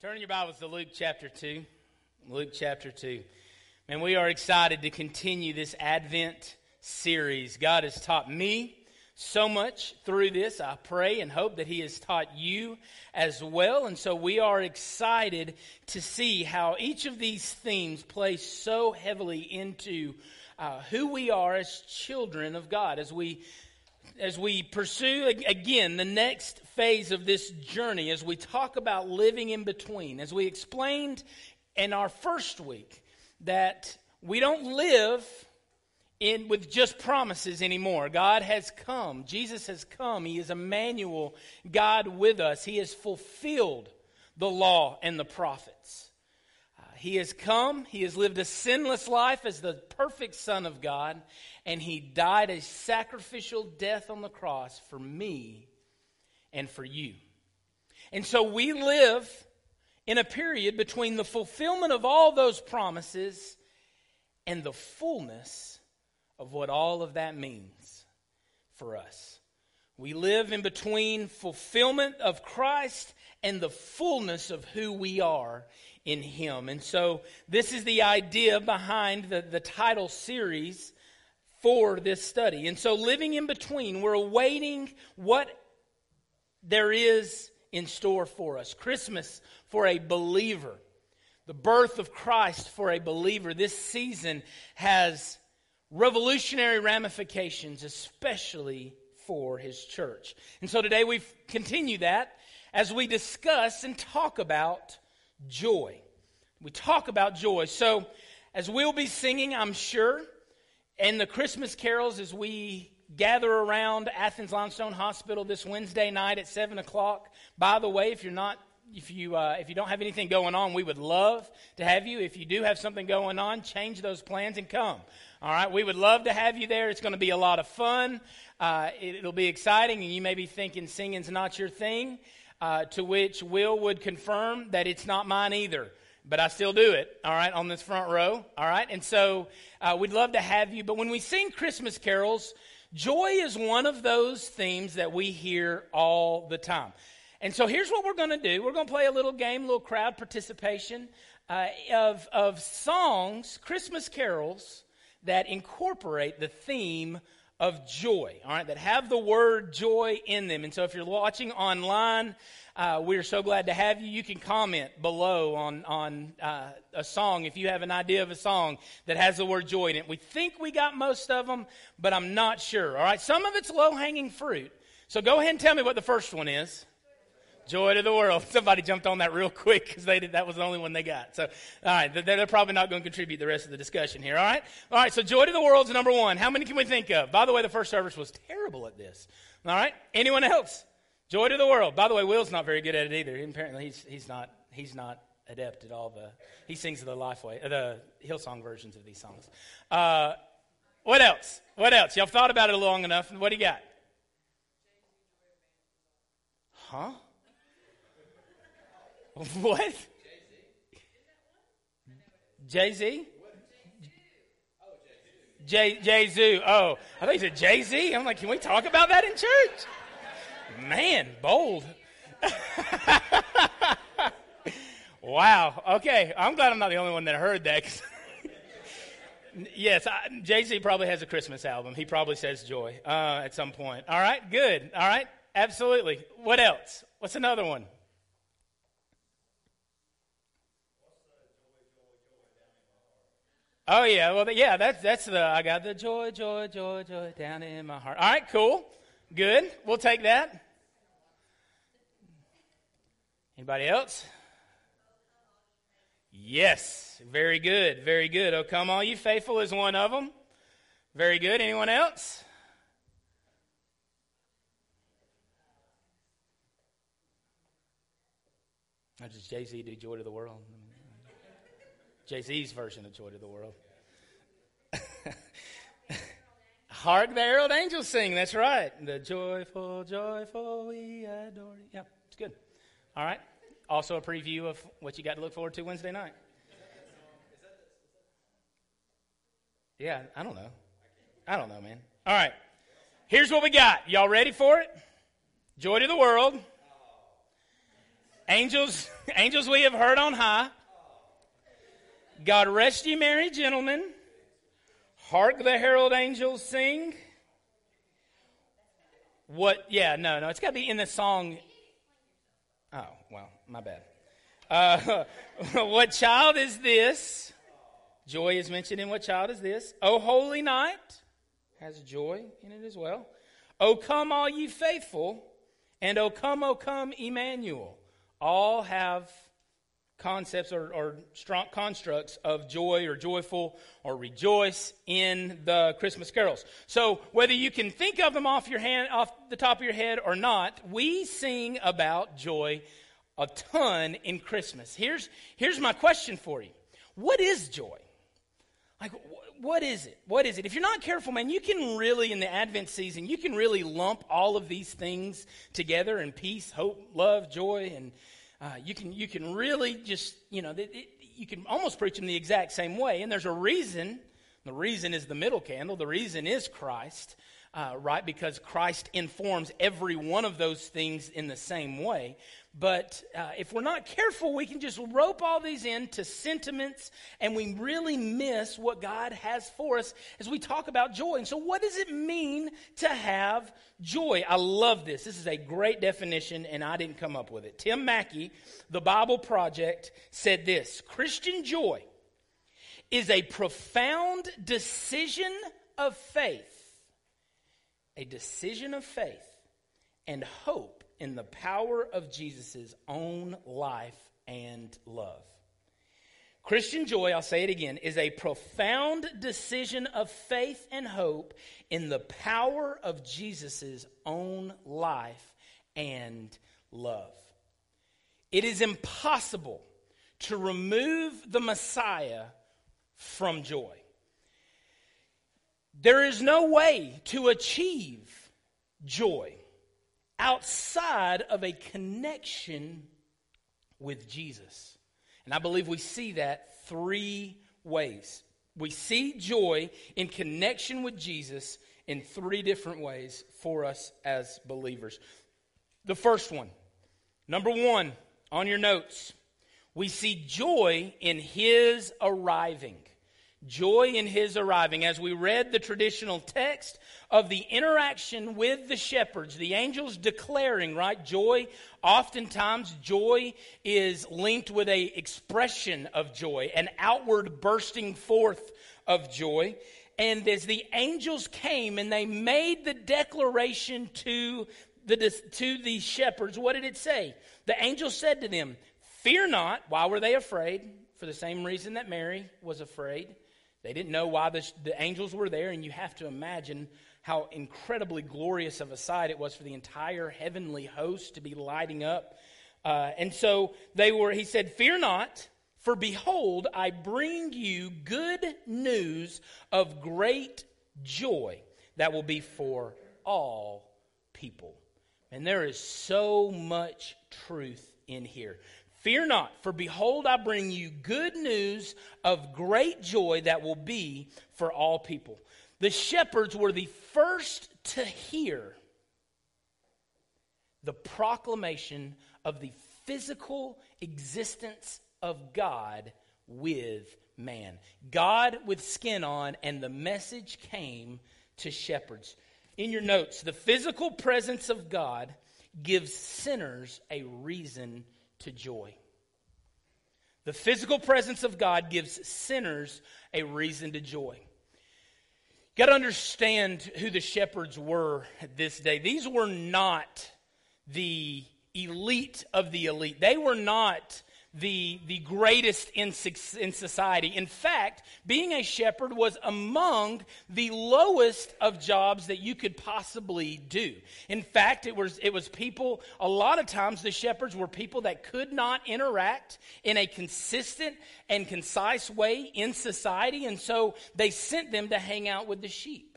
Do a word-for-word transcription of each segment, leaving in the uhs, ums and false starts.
Turn your Bibles to Luke chapter two. Luke chapter two. Man, we are excited to continue this Advent series. God has taught me so much through this. I pray and hope that He has taught you as well. And so we are excited to see how each of these themes play so heavily into uh, who we are as children of God, as we As we pursue, again, the next phase of this journey, as we talk about living in between, as we explained in our first week that we don't live in with just promises anymore. God has come. Jesus has come. He is Emmanuel, God with us. He has fulfilled the law and the prophets. Uh, he has come. He has lived a sinless life as the perfect Son of God. And He died a sacrificial death on the cross for me and for you. And so we live in a period between the fulfillment of all those promises and the fullness of what all of that means for us. We live in between fulfillment of Christ and the fullness of who we are in Him. And so this is the idea behind the, the title series for this study. And so living in between, we're awaiting what there is in store for us. Christmas for a believer, the birth of Christ for a believer. This season has revolutionary ramifications, especially for His church. And so today we continue that as we discuss and talk about joy. We talk about joy. So as we'll be singing, I'm sure, and the Christmas carols as we gather around Athens Limestone Hospital this Wednesday night at seven o'clock. By the way, if you're not, if you uh, if you don't have anything going on, we would love to have you. If you do have something going on, change those plans and come. All right, we would love to have you there. It's going to be a lot of fun. Uh, it, it'll be exciting, and you may be thinking singing's not your thing. Uh, to which Will would confirm that it's not mine either. But I still do it, all right, on this front row, all right? And so uh, we'd love to have you. But when we sing Christmas carols, joy is one of those themes that we hear all the time. And so here's what we're going to do. We're going to play a little game, a little crowd participation uh, of, of songs, Christmas carols, that incorporate the theme of joy, all right, that have the word joy in them. And so if you're watching online, uh, we're so glad to have you. You can comment below on, on uh, a song if you have an idea of a song that has the word joy in it. We think we got most of them, but I'm not sure, all right? Some of it's low-hanging fruit. So go ahead and tell me what the first one is. Joy to the world. Somebody jumped on that real quick because they did, that was the only one they got. So, all right, they're, they're probably not going to contribute the rest of the discussion here, all right? All right, so joy to the world's number one. How many can we think of? By the way, the first service was terrible at this, all right? Anyone else? Joy to the world. By the way, Will's not very good at it either. Apparently, he's he's not he's not adept at all the, he sings the LifeWay, the Hillsong versions of these songs. Uh, what else? What else? Y'all thought about it long enough. What do you got? Huh? What? Jay-Z. Jay-Z? Jay Jay-Z. Oh, I thought you said Jay-Z. I'm like, can we talk about that in church? Man, bold. Wow. Okay. I'm glad I'm not the only one that heard that. Yes, I, Jay-Z probably has a Christmas album. He probably says joy uh, at some point. All right. Good. All right. Absolutely. What else? What's another one? Oh, yeah, well, yeah, that's, that's the, I got the joy, joy, joy, joy down in my heart. All right, cool, good, we'll take that. Anybody else? Yes, very good, very good. Oh, come all you faithful is one of them. Very good, anyone else? How does Jay-Z do joy to the world? Jay-Z's version of Joy to the World. Hark the herald angels sing, that's right. The joyful, joyful, we adore you. Yeah, it's good. All right. Also a preview of what you got to look forward to Wednesday night. Yeah, I don't know. I don't know, man. All right. Here's what we got. Y'all ready for it? Joy to the world. Angels, angels we have heard on high. God rest ye merry gentlemen. Hark the herald angels sing. What? Yeah, no, no. It's got to be in the song. Oh, well, my bad. Uh, what child is this? Joy is mentioned in What Child Is This? O Holy Night has joy in it as well. O come all ye faithful, and O come, O come, Emmanuel. All have concepts or, or strong constructs of joy or joyful or rejoice in the Christmas carols. So whether you can think of them off your hand, off the top of your head or not, we sing about joy a ton in Christmas. Here's, here's my question for you. What is joy? Like, what is it? What is it? If you're not careful, man, you can really, in the Advent season, you can really lump all of these things together in peace, hope, love, joy, and uh, you can you can really just, you know, it, it, you can almost preach them the exact same way. And there's a reason. The reason is the middle candle. The reason is Christ, uh, right? Because Christ informs every one of those things in the same way. But uh, if we're not careful, we can just rope all these into sentiments, and we really miss what God has for us as we talk about joy. And so what does it mean to have joy? I love this. This is a great definition, and I didn't come up with it. Tim Mackey, The Bible Project, said this: Christian joy is a profound decision of faith, a decision of faith and hope in the power of Jesus' own life and love. Christian joy, I'll say it again, is a profound decision of faith and hope in the power of Jesus' own life and love. It is impossible to remove the Messiah from joy. There is no way to achieve joy outside of a connection with Jesus. And I believe we see that three ways. We see joy in connection with Jesus in three different ways for us as believers. The first one, number one on your notes, we see joy in his arriving. Joy in his arriving. As we read the traditional text of the interaction with the shepherds, the angels declaring, right, joy. Oftentimes joy is linked with an expression of joy, an outward bursting forth of joy. And as the angels came and they made the declaration to the, to the shepherds, what did it say? The angel said to them, "Fear not." Why were they afraid? For the same reason that Mary was afraid. They didn't know why the, the angels were there, and you have to imagine how incredibly glorious of a sight it was for the entire heavenly host to be lighting up. Uh, and so they were, he said, "Fear not, for behold, I bring you good news of great joy that will be for all people." And there is so much truth in here. Fear not, for behold, I bring you good news of great joy that will be for all people. The shepherds were the first to hear the proclamation of the physical existence of God with man. God with skin on, and the message came to shepherds. In your notes, the physical presence of God gives sinners a reason to joy. The physical presence of God gives sinners a reason to joy. You got to understand who the shepherds were this day. These were not the elite of the elite. They were not the, the greatest in, in society. In fact, being a shepherd was among the lowest of jobs that you could possibly do. In fact, it was, it was people, a lot of times the shepherds were people that could not interact in a consistent and concise way in society, and so they sent them to hang out with the sheep.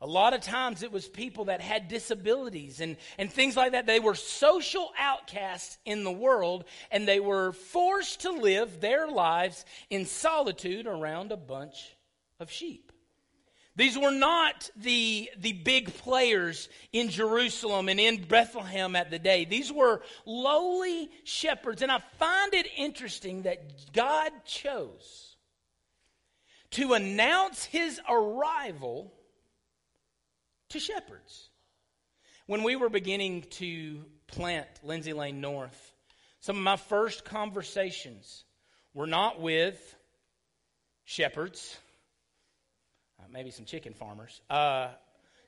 A lot of times it was people that had disabilities and, and things like that. They were social outcasts in the world, and they were forced to live their lives in solitude around a bunch of sheep. These were not the, the big players in Jerusalem and in Bethlehem at the day. These were lowly shepherds. And I find it interesting that God chose to announce his arrival to shepherds. When we were beginning to plant Lindsay Lane North, some of my first conversations were not with shepherds. Maybe some chicken farmers. Uh,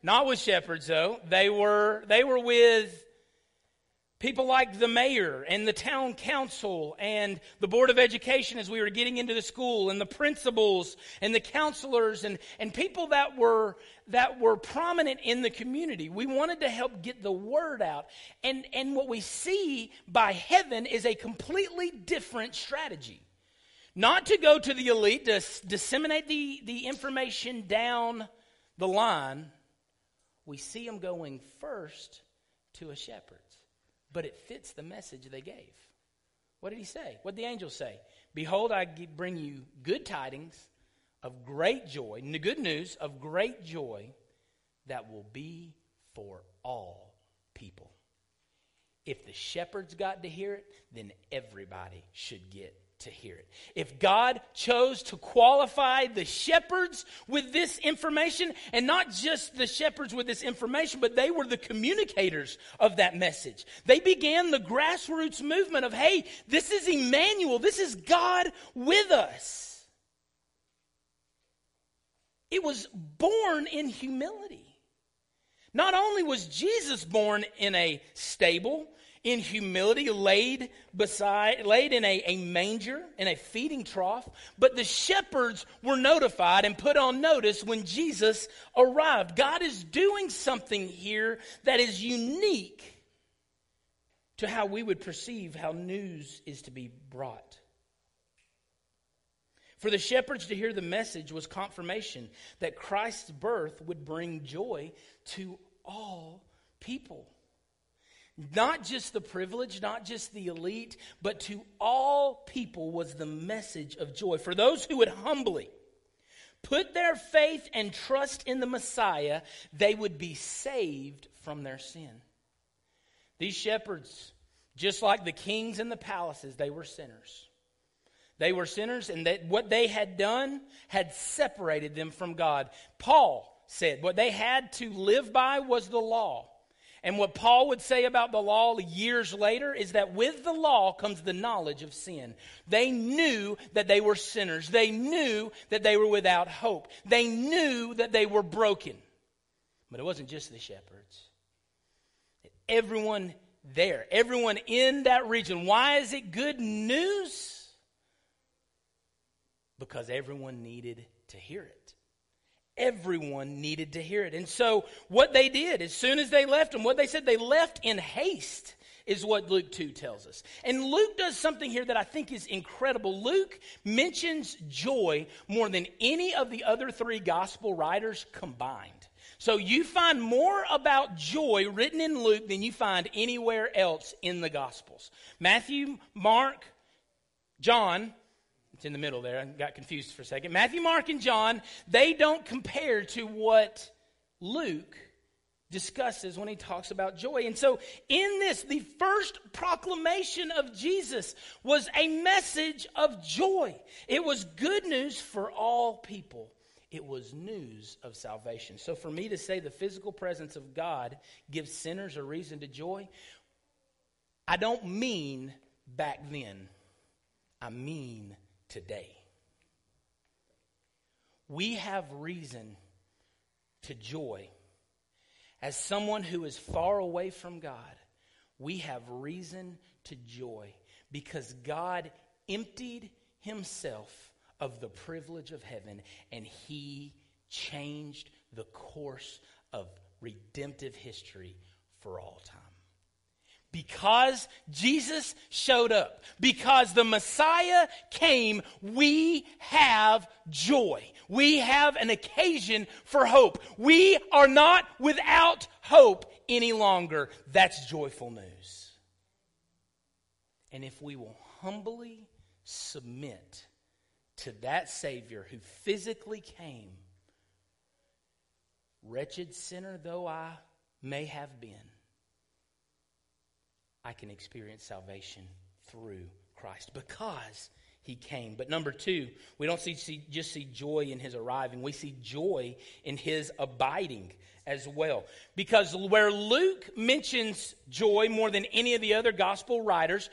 not with shepherds, though. They were they were with people like the mayor and the town council and the board of education as we were getting into the school, and the principals and the counselors and, and people that were that were prominent in the community. We wanted to help get the word out. And and what we see by heaven is a completely different strategy. Not to go to the elite, to disseminate the, the information down the line. We see them going first to a shepherd. But it fits the message they gave. What did he say? What did the angel say? Behold, I bring you good tidings of great joy, and the good news of great joy that will be for all people. If the shepherds got to hear it, then everybody should get it. To hear it. If God chose to qualify the shepherds with this information, and not just the shepherds with this information, but they were the communicators of that message. They began the grassroots movement of, hey, this is Emmanuel. This is God with us. It was born in humility. Not only was Jesus born in a stable, in humility, laid beside, laid in a, a manger, in a feeding trough. But the shepherds were notified and put on notice when Jesus arrived. God is doing something here that is unique to how we would perceive how news is to be brought. For the shepherds to hear the message was confirmation that Christ's birth would bring joy to all people. Not just the privileged, not just the elite, but to all people was the message of joy. For those who would humbly put their faith and trust in the Messiah, they would be saved from their sin. These shepherds, just like the kings in the palaces, they were sinners. They were sinners, and that what they had done had separated them from God. Paul said what they had to live by was the law. And what Paul would say about the law years later is that with the law comes the knowledge of sin. They knew that they were sinners. They knew that they were without hope. They knew that they were broken. But it wasn't just the shepherds. Everyone there, everyone in that region. Why is it good news? Because everyone needed to hear it. Everyone needed to hear it. And so what they did, as soon as they left them, what they said, they left in haste is what Luke two tells us. And Luke does something here that I think is incredible. Luke mentions joy more than any of the other three gospel writers combined. So you find more about joy written in Luke than you find anywhere else in the gospels. Matthew, Mark, John... It's in the middle there. I got confused for a second. Matthew, Mark, and John, they don't compare to what Luke discusses when he talks about joy. And so in this, the first proclamation of Jesus was a message of joy. It was good news for all people. It was news of salvation. So for me to say the physical presence of God gives sinners a reason to joy, I don't mean back then. I mean today. We have reason to joy. As someone who is far away from God, we have reason to joy because God emptied himself of the privilege of heaven, and he changed the course of redemptive history for all time. Because Jesus showed up, because the Messiah came, we have joy. We have an occasion for hope. We are not without hope any longer. That's joyful news. And if we will humbly submit to that Savior who physically came, Wretched sinner though I may have been, I can experience salvation through Christ because he came. But number two, we don't see, see, just see joy in his arriving. We see joy in his abiding as well. Because where Luke mentions joy more than any of the other gospel writers,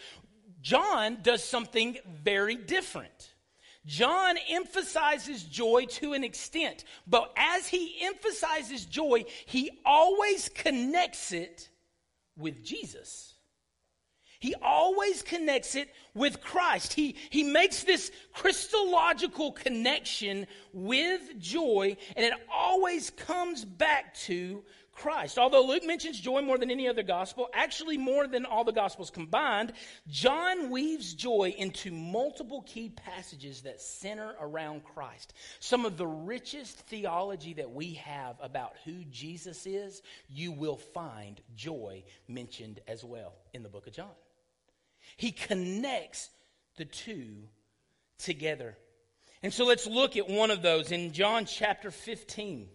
John does something very different. John emphasizes joy to an extent, but as he emphasizes joy, he always connects it with Jesus. He always connects it with Christ. He, he makes this Christological connection with joy, and it always comes back to Christ. Although Luke mentions joy more than any other gospel, actually more than all the gospels combined, John weaves joy into multiple key passages that center around Christ. Some of the richest theology that we have about who Jesus is, you will find joy mentioned as well in the book of John. He connects the two together. And so let's look at one of those in John chapter fifteen.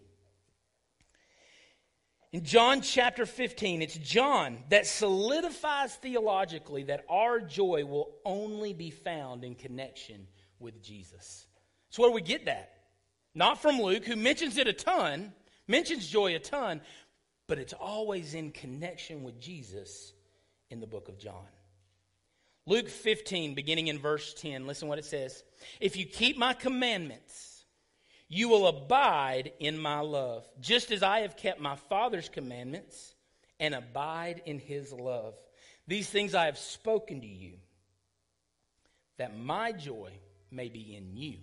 In John chapter fifteen, it's John that solidifies theologically that our joy will only be found in connection with Jesus. It's where we get that. Not from Luke, who mentions it a ton, mentions joy a ton, but it's always in connection with Jesus in the book of John. Luke fifteen, beginning in verse ten, listen what it says. If you keep my commandments, you will abide in my love, just as I have kept my Father's commandments and abide in his love. These things I have spoken to you, that my joy may be in you,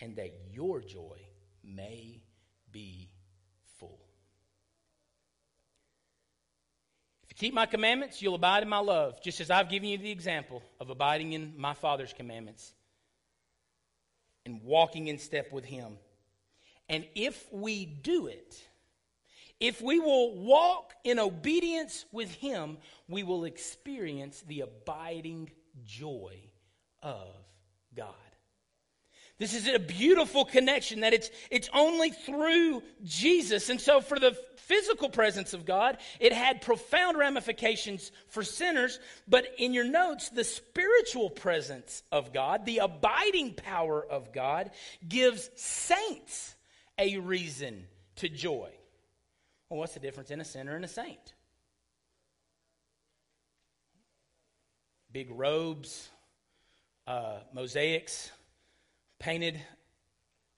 and that your joy may be full. If you keep my commandments, you'll abide in my love, just as I've given you the example of abiding in my Father's commandments and walking in step with him. And if we do it, if we will walk in obedience with him, we will experience the abiding joy of God. This is a beautiful connection that it's it's only through Jesus. And so for the physical presence of God, it had profound ramifications for sinners. But in your notes, the spiritual presence of God, the abiding power of God, gives saints a reason to joy. Well, what's the difference in a sinner and a saint? Big robes, uh, mosaics painted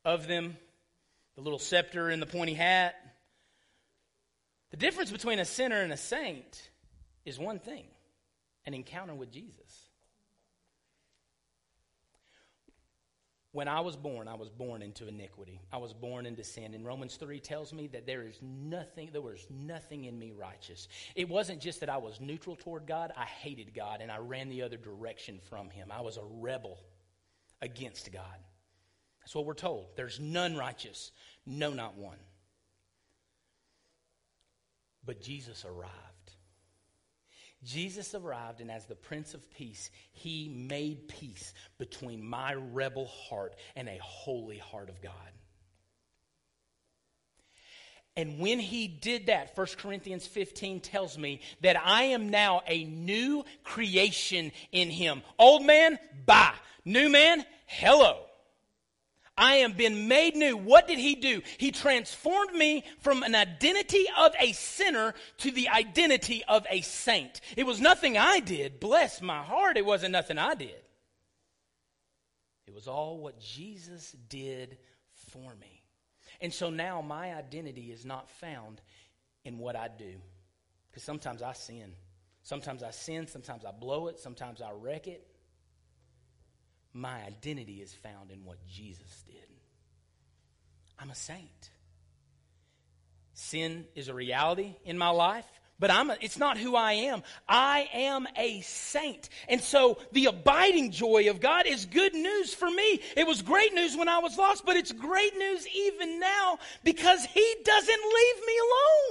of them, the little scepter and the pointy hat. The difference between a sinner and a saint is one thing, an encounter with Jesus. When I was born, I was born into iniquity. I was born into sin. And Romans three tells me that there is nothing, there was nothing in me righteous. It wasn't just that I was neutral toward God. I hated God and I ran the other direction from him. I was a rebel against God. That's what we're told. There's none righteous, no, not one. But Jesus arrived. Jesus arrived, and as the Prince of Peace, he made peace between my rebel heart and a holy heart of God. And when he did that, First Corinthians fifteen tells me that I am now a new creation in him. Old man, bye. New man, hello. I am been made new. What did he do? He transformed me from an identity of a sinner to the identity of a saint. It was nothing I did. Bless my heart, it wasn't nothing I did. It was all what Jesus did for me. And so now my identity is not found in what I do. Because sometimes I sin. Sometimes I sin. Sometimes I blow it. Sometimes I wreck it. My identity is found in what Jesus did. I'm a saint. Sin is a reality in my life, but I'm a, it's not who I am. I am a saint. And so the abiding joy of God is good news for me. It was great news when I was lost, but it's great news even now because he doesn't leave me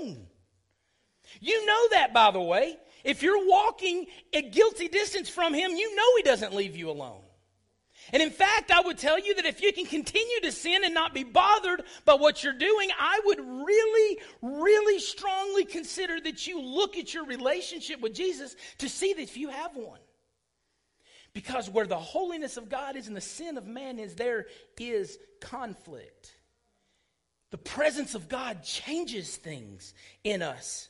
alone. You know that, by the way. If you're walking a guilty distance from him, you know he doesn't leave you alone. And in fact, I would tell you that if you can continue to sin and not be bothered by what you're doing, I would really, really strongly consider that you look at your relationship with Jesus to see that if you have one. Because where the holiness of God is and the sin of man is, there is conflict. The presence of God changes things in us.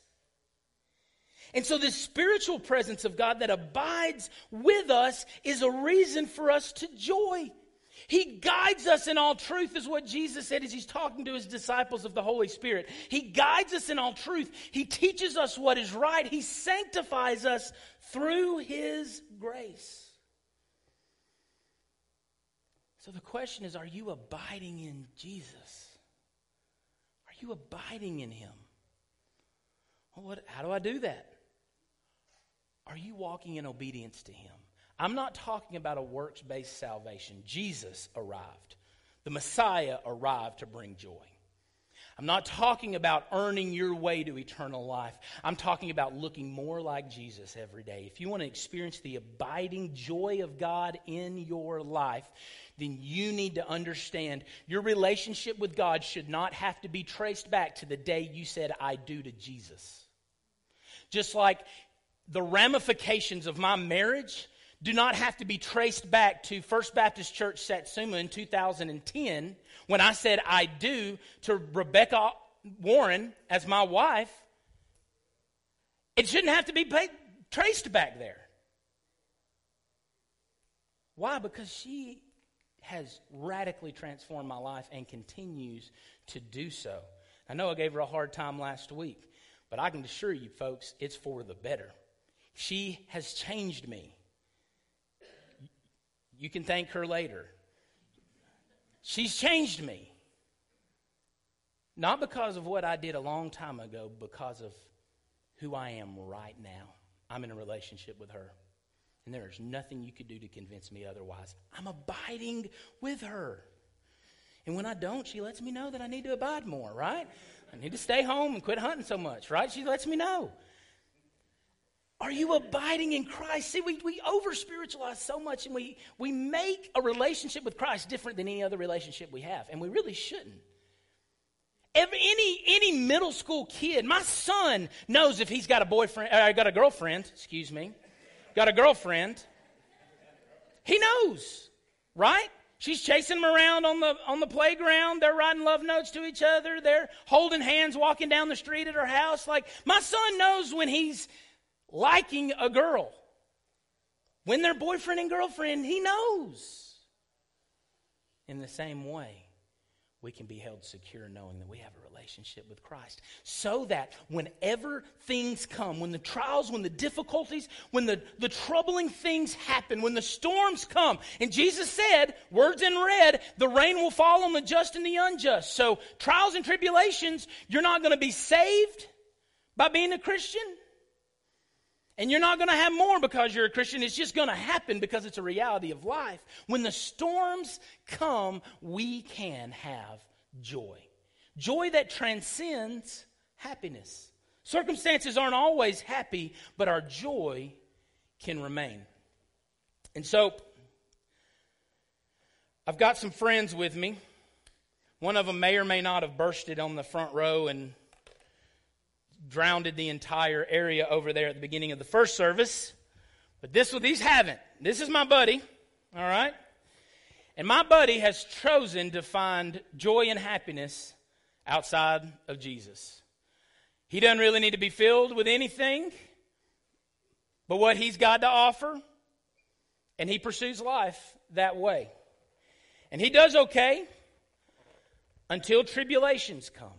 And so this spiritual presence of God that abides with us is a reason for us to joy. He guides us in all truth, is what Jesus said as he's talking to his disciples of the Holy Spirit. He guides us in all truth. He teaches us what is right. He sanctifies us through his grace. So the question is, are you abiding in Jesus? Are you abiding in him? Well, what, how do I do that? Are you walking in obedience to him? I'm not talking about a works-based salvation. Jesus arrived. The Messiah arrived to bring joy. I'm not talking about earning your way to eternal life. I'm talking about looking more like Jesus every day. If you want to experience the abiding joy of God in your life, then you need to understand your relationship with God should not have to be traced back to the day you said, I do, to Jesus. Just like the ramifications of my marriage do not have to be traced back to First Baptist Church Satsuma in two thousand ten when I said I do to Rebecca Warren as my wife. It shouldn't have to be traced back there. Why? Because she has radically transformed my life and continues to do so. I know I gave her a hard time last week, but I can assure you, folks, it's for the better. She has changed me. You can thank her later. She's changed me. Not because of what I did a long time ago, because of who I am right now. I'm in a relationship with her. And there is nothing you could do to convince me otherwise. I'm abiding with her. And when I don't, she lets me know that I need to abide more, right? I need to stay home and quit hunting so much, right? She lets me know. Are you abiding in Christ? See, we, we over-spiritualize so much, and we, we make a relationship with Christ different than any other relationship we have, and we really shouldn't. Every, any, any middle school kid, my son knows if he's got a boyfriend, or got a girlfriend, excuse me, got a girlfriend. He knows, right? She's chasing him around on the on the playground. They're writing love notes to each other. They're holding hands, walking down the street at her house. Like, my son knows when he's liking a girl, when they're boyfriend and girlfriend, he knows. In the same way, we can be held secure knowing that we have a relationship with Christ, so that whenever things come, when the trials, when the difficulties, when the, the troubling things happen, when the storms come, and Jesus said, words in red, the rain will fall on the just and the unjust. So trials and tribulations, you're not going to be saved by being a Christian. And you're not going to have more because you're a Christian. It's just going to happen because it's a reality of life. When the storms come, we can have joy. Joy that transcends happiness. Circumstances aren't always happy, but our joy can remain. And so, I've got some friends with me. One of them may or may not have bursted on the front row and drowned the entire area over there at the beginning of the first service. But this one, these haven't. This is my buddy, all right? And my buddy has chosen to find joy and happiness outside of Jesus. He doesn't really need to be filled with anything but what he's got to offer, and he pursues life that way. And he does okay until tribulations come.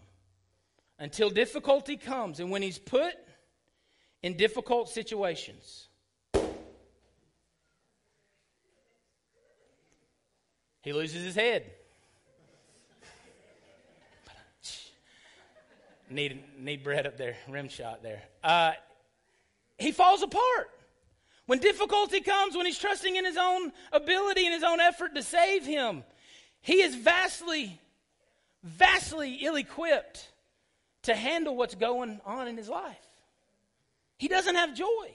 Until difficulty comes, and when he's put in difficult situations, he loses his head. need need bread up there, rim shot there. Uh, he falls apart. When difficulty comes, when he's trusting in his own ability and his own effort to save him, he is vastly, vastly ill-equipped to handle what's going on in his life. He doesn't have joy.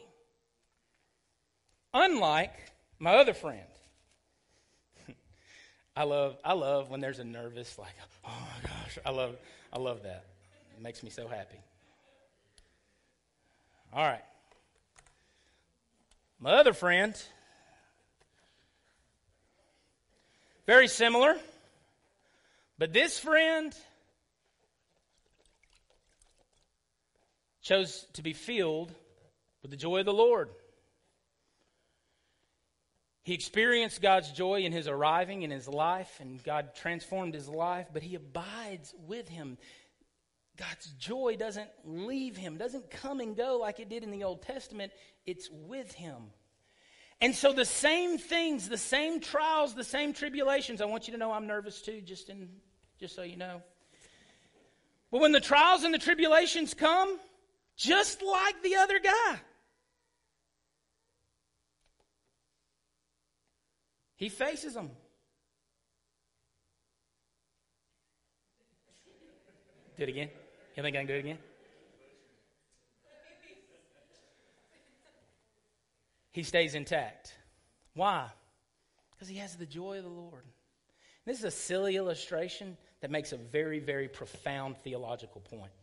Unlike my other friend. I love I love when there's a nervous, like, oh my gosh, I love I love that. It makes me so happy. All right. My other friend, very similar, but this friend chose to be filled with the joy of the Lord. He experienced God's joy in his arriving in his life, and God transformed his life, but he abides with him. God's joy doesn't leave him, doesn't come and go like it did in the Old Testament. It's with him. And so the same things, the same trials, the same tribulations, I want you to know I'm nervous too, just in, just so you know. But when the trials and the tribulations come, just like the other guy, he faces them. Do it again. You think I can do it again? He stays intact. Why? Because he has the joy of the Lord. This is a silly illustration that makes a very, very profound theological point.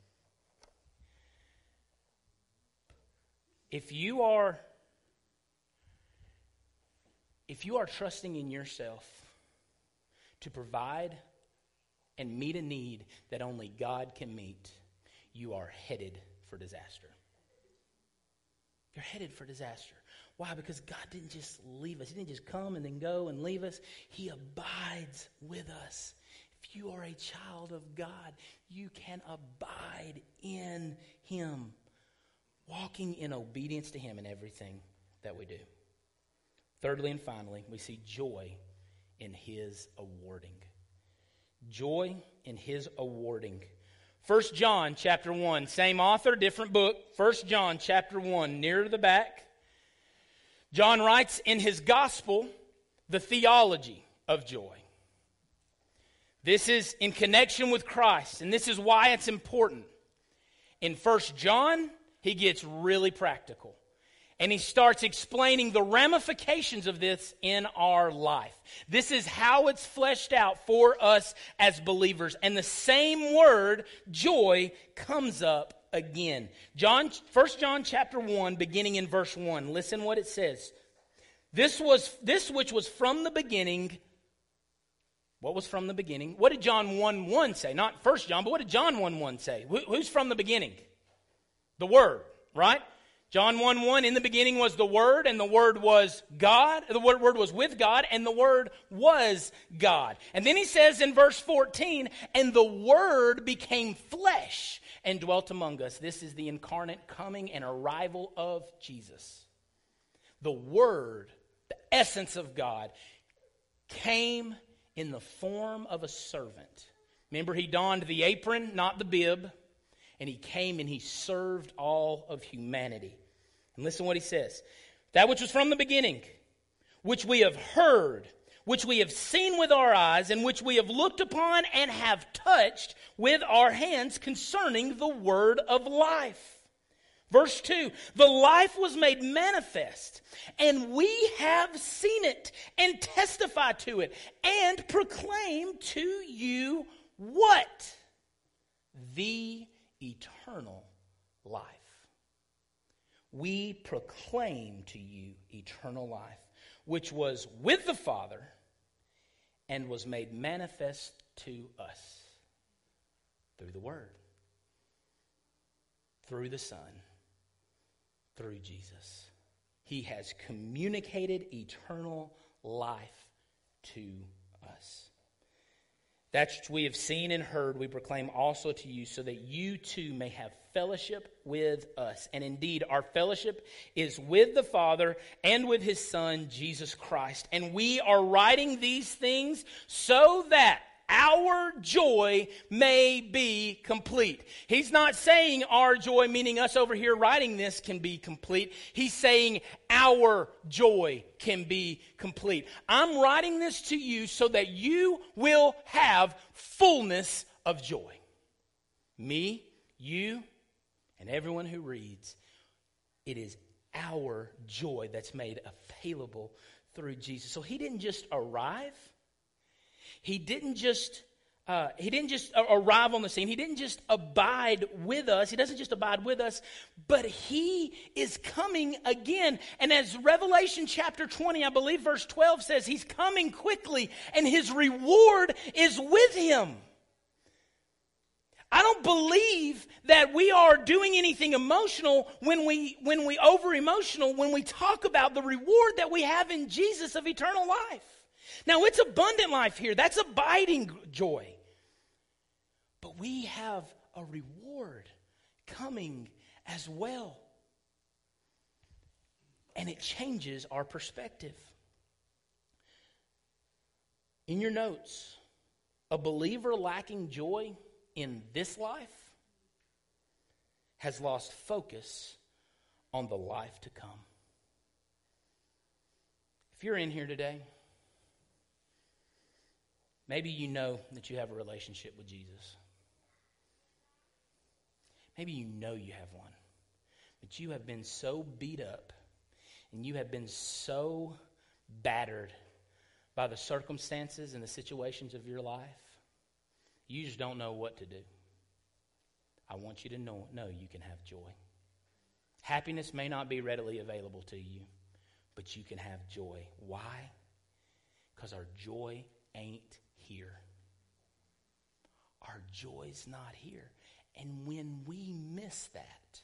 If you are If you are trusting in yourself to provide and meet a need that only God can meet, you are headed for disaster. You're headed for disaster. Why? Because God didn't just leave us. He didn't just come and then go and leave us. He abides with us. If you are a child of God, you can abide in Him, walking in obedience to Him in everything that we do. Thirdly and finally, we see joy in His awarding. Joy in His awarding. First John chapter one, same author, different book. First John chapter one, near to the back. John writes in his gospel the theology of joy. This is in connection with Christ, and this is why it's important. In First John, he gets really practical. And he starts explaining the ramifications of this in our life. This is how it's fleshed out for us as believers. And the same word, joy, comes up again. John, First John chapter one, beginning in verse one. Listen what it says. This was this which was from the beginning. What was from the beginning? What did John one one say? Not First John, but what did John one one say? Who, who's from the beginning? The Word, right? John one one, in the beginning was the Word, and the Word was God. The Word was with God, and the Word was God. And then he says in verse fourteen, and the Word became flesh and dwelt among us. This is the incarnate coming and arrival of Jesus. The Word, the essence of God, came in the form of a servant. Remember, he donned the apron, not the bib. And he came and he served all of humanity. And listen what he says. That which was from the beginning, which we have heard, which we have seen with our eyes, and which we have looked upon and have touched with our hands concerning the word of life. Verse two, the life was made manifest, and we have seen it and testify to it and proclaim to you what? The eternal life. We proclaim to you eternal life, which was with the Father and was made manifest to us through the Word, through the Son, through Jesus. He has communicated eternal life to us. That which we have seen and heard, we proclaim also to you, so that you too may have fellowship with us. And indeed, our fellowship is with the Father and with His Son, Jesus Christ. And we are writing these things so that our joy may be complete. He's not saying our joy, meaning us over here writing this, can be complete. He's saying our joy can be complete. I'm writing this to you so that you will have fullness of joy. Me, you, and everyone who reads. It is our joy that's made available through Jesus. So he didn't just arrive. He didn't just uh, he didn't just arrive on the scene. He didn't just abide with us. He doesn't just abide with us, but he is coming again. And as Revelation chapter twenty, I believe verse twelve says, he's coming quickly and his reward is with him. I don't believe that we are doing anything emotional when we when we over-emotional, when we talk about the reward that we have in Jesus of eternal life. Now, it's abundant life here. That's abiding joy. But we have a reward coming as well. And it changes our perspective. In your notes, a believer lacking joy in this life has lost focus on the life to come. If you're in here today, maybe you know that you have a relationship with Jesus. Maybe you know you have one, but you have been so beat up and you have been so battered by the circumstances and the situations of your life. You just don't know what to do. I want you to know, know you can have joy. Happiness may not be readily available to you, but you can have joy. Why? Because our joy ain't here. Our joy's not here. And when we miss that,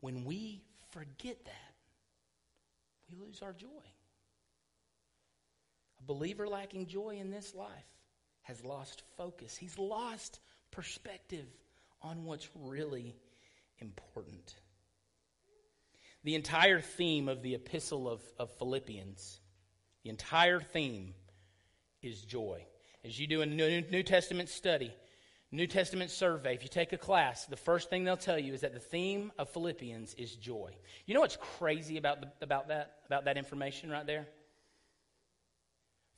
when we forget that, we lose our joy. A believer lacking joy in this life has lost focus. He's lost perspective on what's really important. The entire theme of the epistle of, of Philippians, the entire theme is joy. As you do a New, New Testament study, New Testament survey, if you take a class, the first thing they'll tell you is that the theme of Philippians is joy. You know what's crazy about the, about that about that information right there?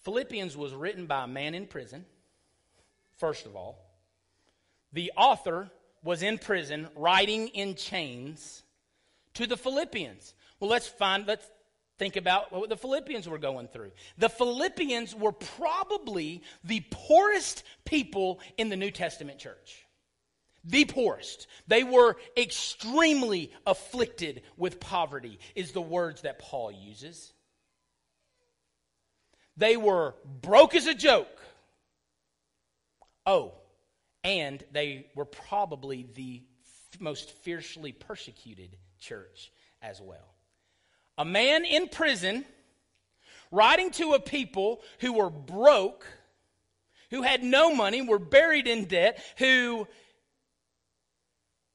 Philippians was written by a man in prison. First of all, the author was in prison writing in chains to the Philippians. Well, let's find, let's think about what the Philippians were going through. The Philippians were probably the poorest people in the New Testament church. The poorest. They were extremely afflicted with poverty, is the words that Paul uses. They were broke as a joke. Oh, and they were probably the f- most fiercely persecuted church as well. A man in prison writing to a people who were broke, who had no money, were buried in debt, who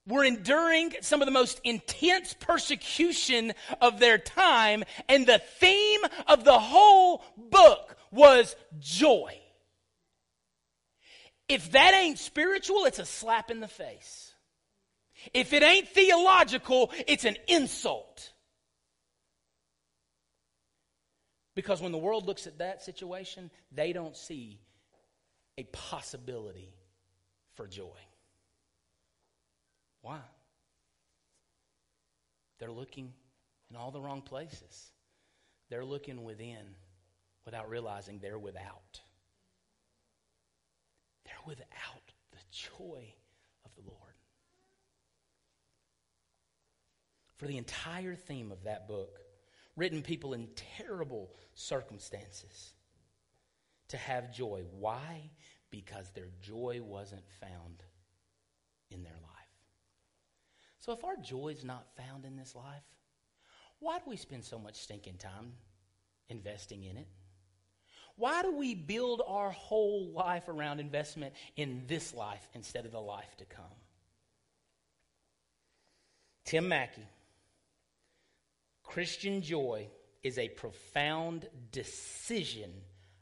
were enduring some of the most intense persecution of their time, and the theme of the whole book was joy. If that ain't spiritual, it's a slap in the face. If it ain't theological, it's an insult. Because when the world looks at that situation, they don't see a possibility for joy. Why? They're looking in all the wrong places. They're looking within without realizing they're without. They're without the joy of the Lord. For the entire theme of that book, written people in terrible circumstances to have joy. Why? Because their joy wasn't found in their life. So if our joy is not found in this life, why do we spend so much stinking time investing in it? Why do we build our whole life around investment in this life instead of the life to come? Tim Mackey, Christian joy is a profound decision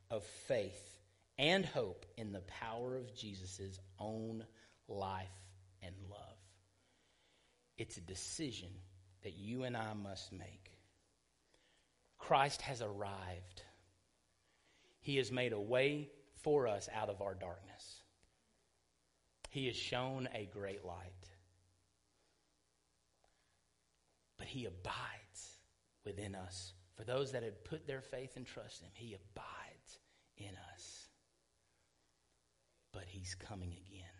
of faith and hope in the power of Jesus' own life and love. It's a decision that you and I must make. Christ has arrived. He has made a way for us out of our darkness. He has shown a great light. But he abides within us. For those that have put their faith and trust in him, he abides in us. but he's coming again.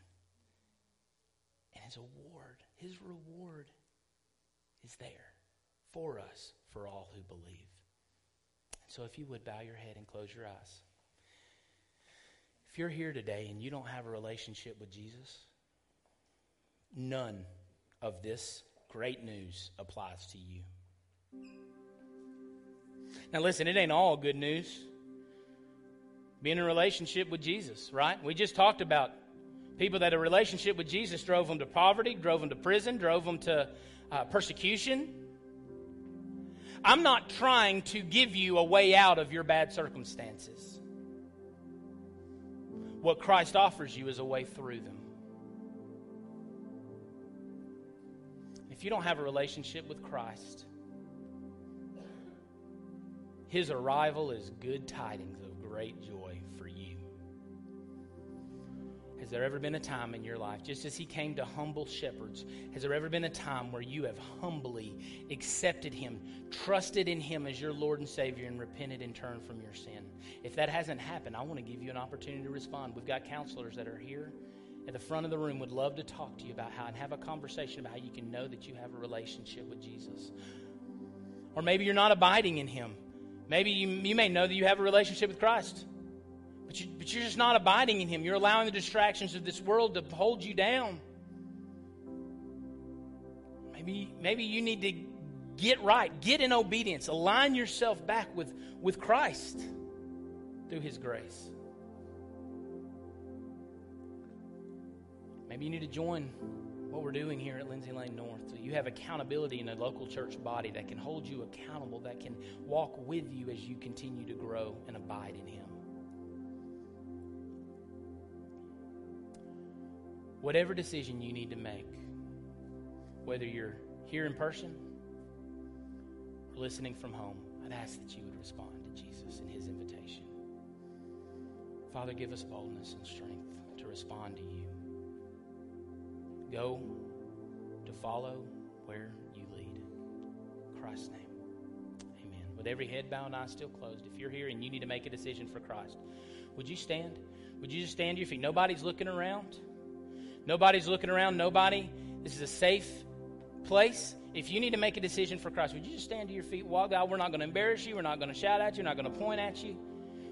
And his award, his reward is there for us, for all who believe. So if you would bow your head and close your eyes. If you're here today and you don't have a relationship with Jesus, none of this great news applies to you. Now listen, it ain't all good news. Being in a relationship with Jesus, right? We just talked about people that a relationship with Jesus drove them to poverty, drove them to prison, drove them to uh, persecution. I'm not trying to give you a way out of your bad circumstances. What Christ offers you is a way through them. If you don't have a relationship with Christ, his arrival is good tidings of great joy for you. Has there ever been a time in your life, just as he came to humble shepherds, has there ever been a time where you have humbly accepted him, trusted in him as your Lord and Savior, and repented and turned from your sin? If that hasn't happened, I want to give you an opportunity to respond. We've got counselors that are here at the front of the room would love to talk to you about how and have a conversation about how you can know that you have a relationship with Jesus. Or maybe you're not abiding in him. Maybe you, you may know that you have a relationship with Christ. But, you, but you're just not abiding in him. You're allowing the distractions of this world to hold you down. Maybe, maybe you need to get right, get in obedience, align yourself back with, with Christ through his grace. Maybe you need to join what we're doing here at Lindsay Lane North. So you have accountability in a local church body that can hold you accountable, that can walk with you as you continue to grow and abide in him. Whatever decision you need to make, whether you're here in person or listening from home, I'd ask that you would respond to Jesus and his invitation. Father, give us boldness and strength to respond to you. Go to follow where you lead. In Christ's name, amen. With every head bowed and eyes still closed, if you're here and you need to make a decision for Christ, would you stand? Would you just stand to your feet? Nobody's looking around. Nobody's looking around, nobody. This is a safe place. If you need to make a decision for Christ, would you just stand to your feet? Walk out. We're not going to embarrass you. We're not going to shout at you. We're not going to point at you.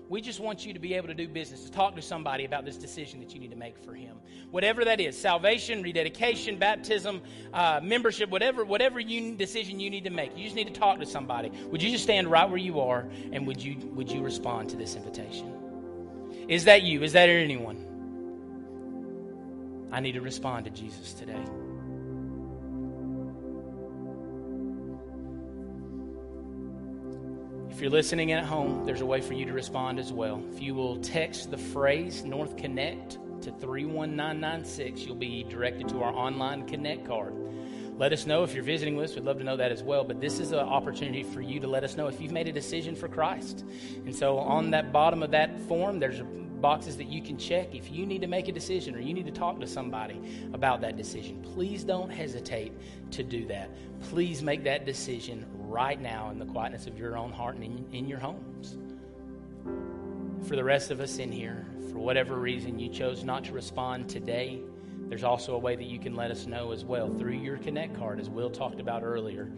We just want you to be able to do business, to talk to somebody about this decision that you need to make for him. Whatever that is, salvation, rededication, baptism, uh, membership, whatever whatever you, decision you need to make, you just need to talk to somebody. Would you just stand right where you are, and would you would you respond to this invitation? Is that you? Is that anyone? I need to respond to Jesus today. If you're listening at home, there's a way for you to respond as well. If you will text the phrase North Connect to three one nine nine six, you'll be directed to our online Connect card. Let us know if you're visiting with us. We'd love to know that as well. But this is an opportunity for you to let us know if you've made a decision for Christ. And so on that bottom of that form, there's a boxes that you can check if you need to make a decision or you need to talk to somebody about that decision. Please don't hesitate to do that. Please make that decision right now in the quietness of your own heart and in, in your homes. For the rest of us in here, for whatever reason you chose not to respond today, there's also a way that you can let us know as well through your Connect card, as Will talked about earlier.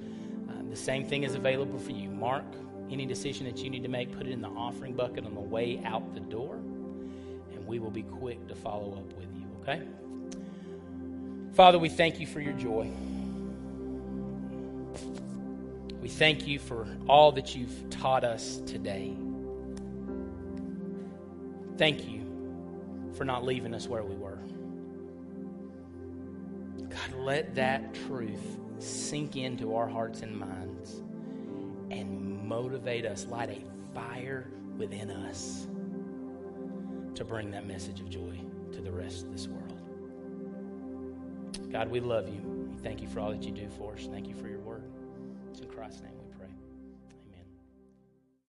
Uh, the same thing is available for you. Mark any decision that you need to make, put it in the offering bucket on the way out the door. We will be quick to follow up with you, okay? Father, we thank you for your joy. We thank you for all that you've taught us today. Thank you for not leaving us where we were. God, let that truth sink into our hearts and minds and motivate us, light a fire within us to bring that message of joy to the rest of this world. God, we love you. We thank you for all that you do for us. Thank you for your word. It's in Christ's name we pray.